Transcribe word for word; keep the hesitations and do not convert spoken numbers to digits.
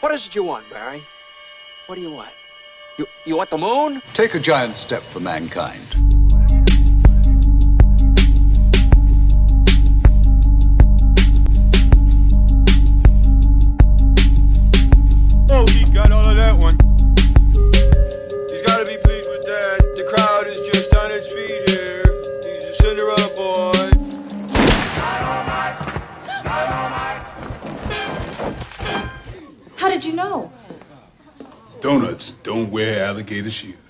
What is it you want, Barry? What do you want? You, you want the moon? Take a giant step for mankind. Oh, he got all of that one. He's got to be pleased with that. The crowd is just on its feet here. He's a Cinderella boy. How did you know? Donuts don't wear alligator shoes.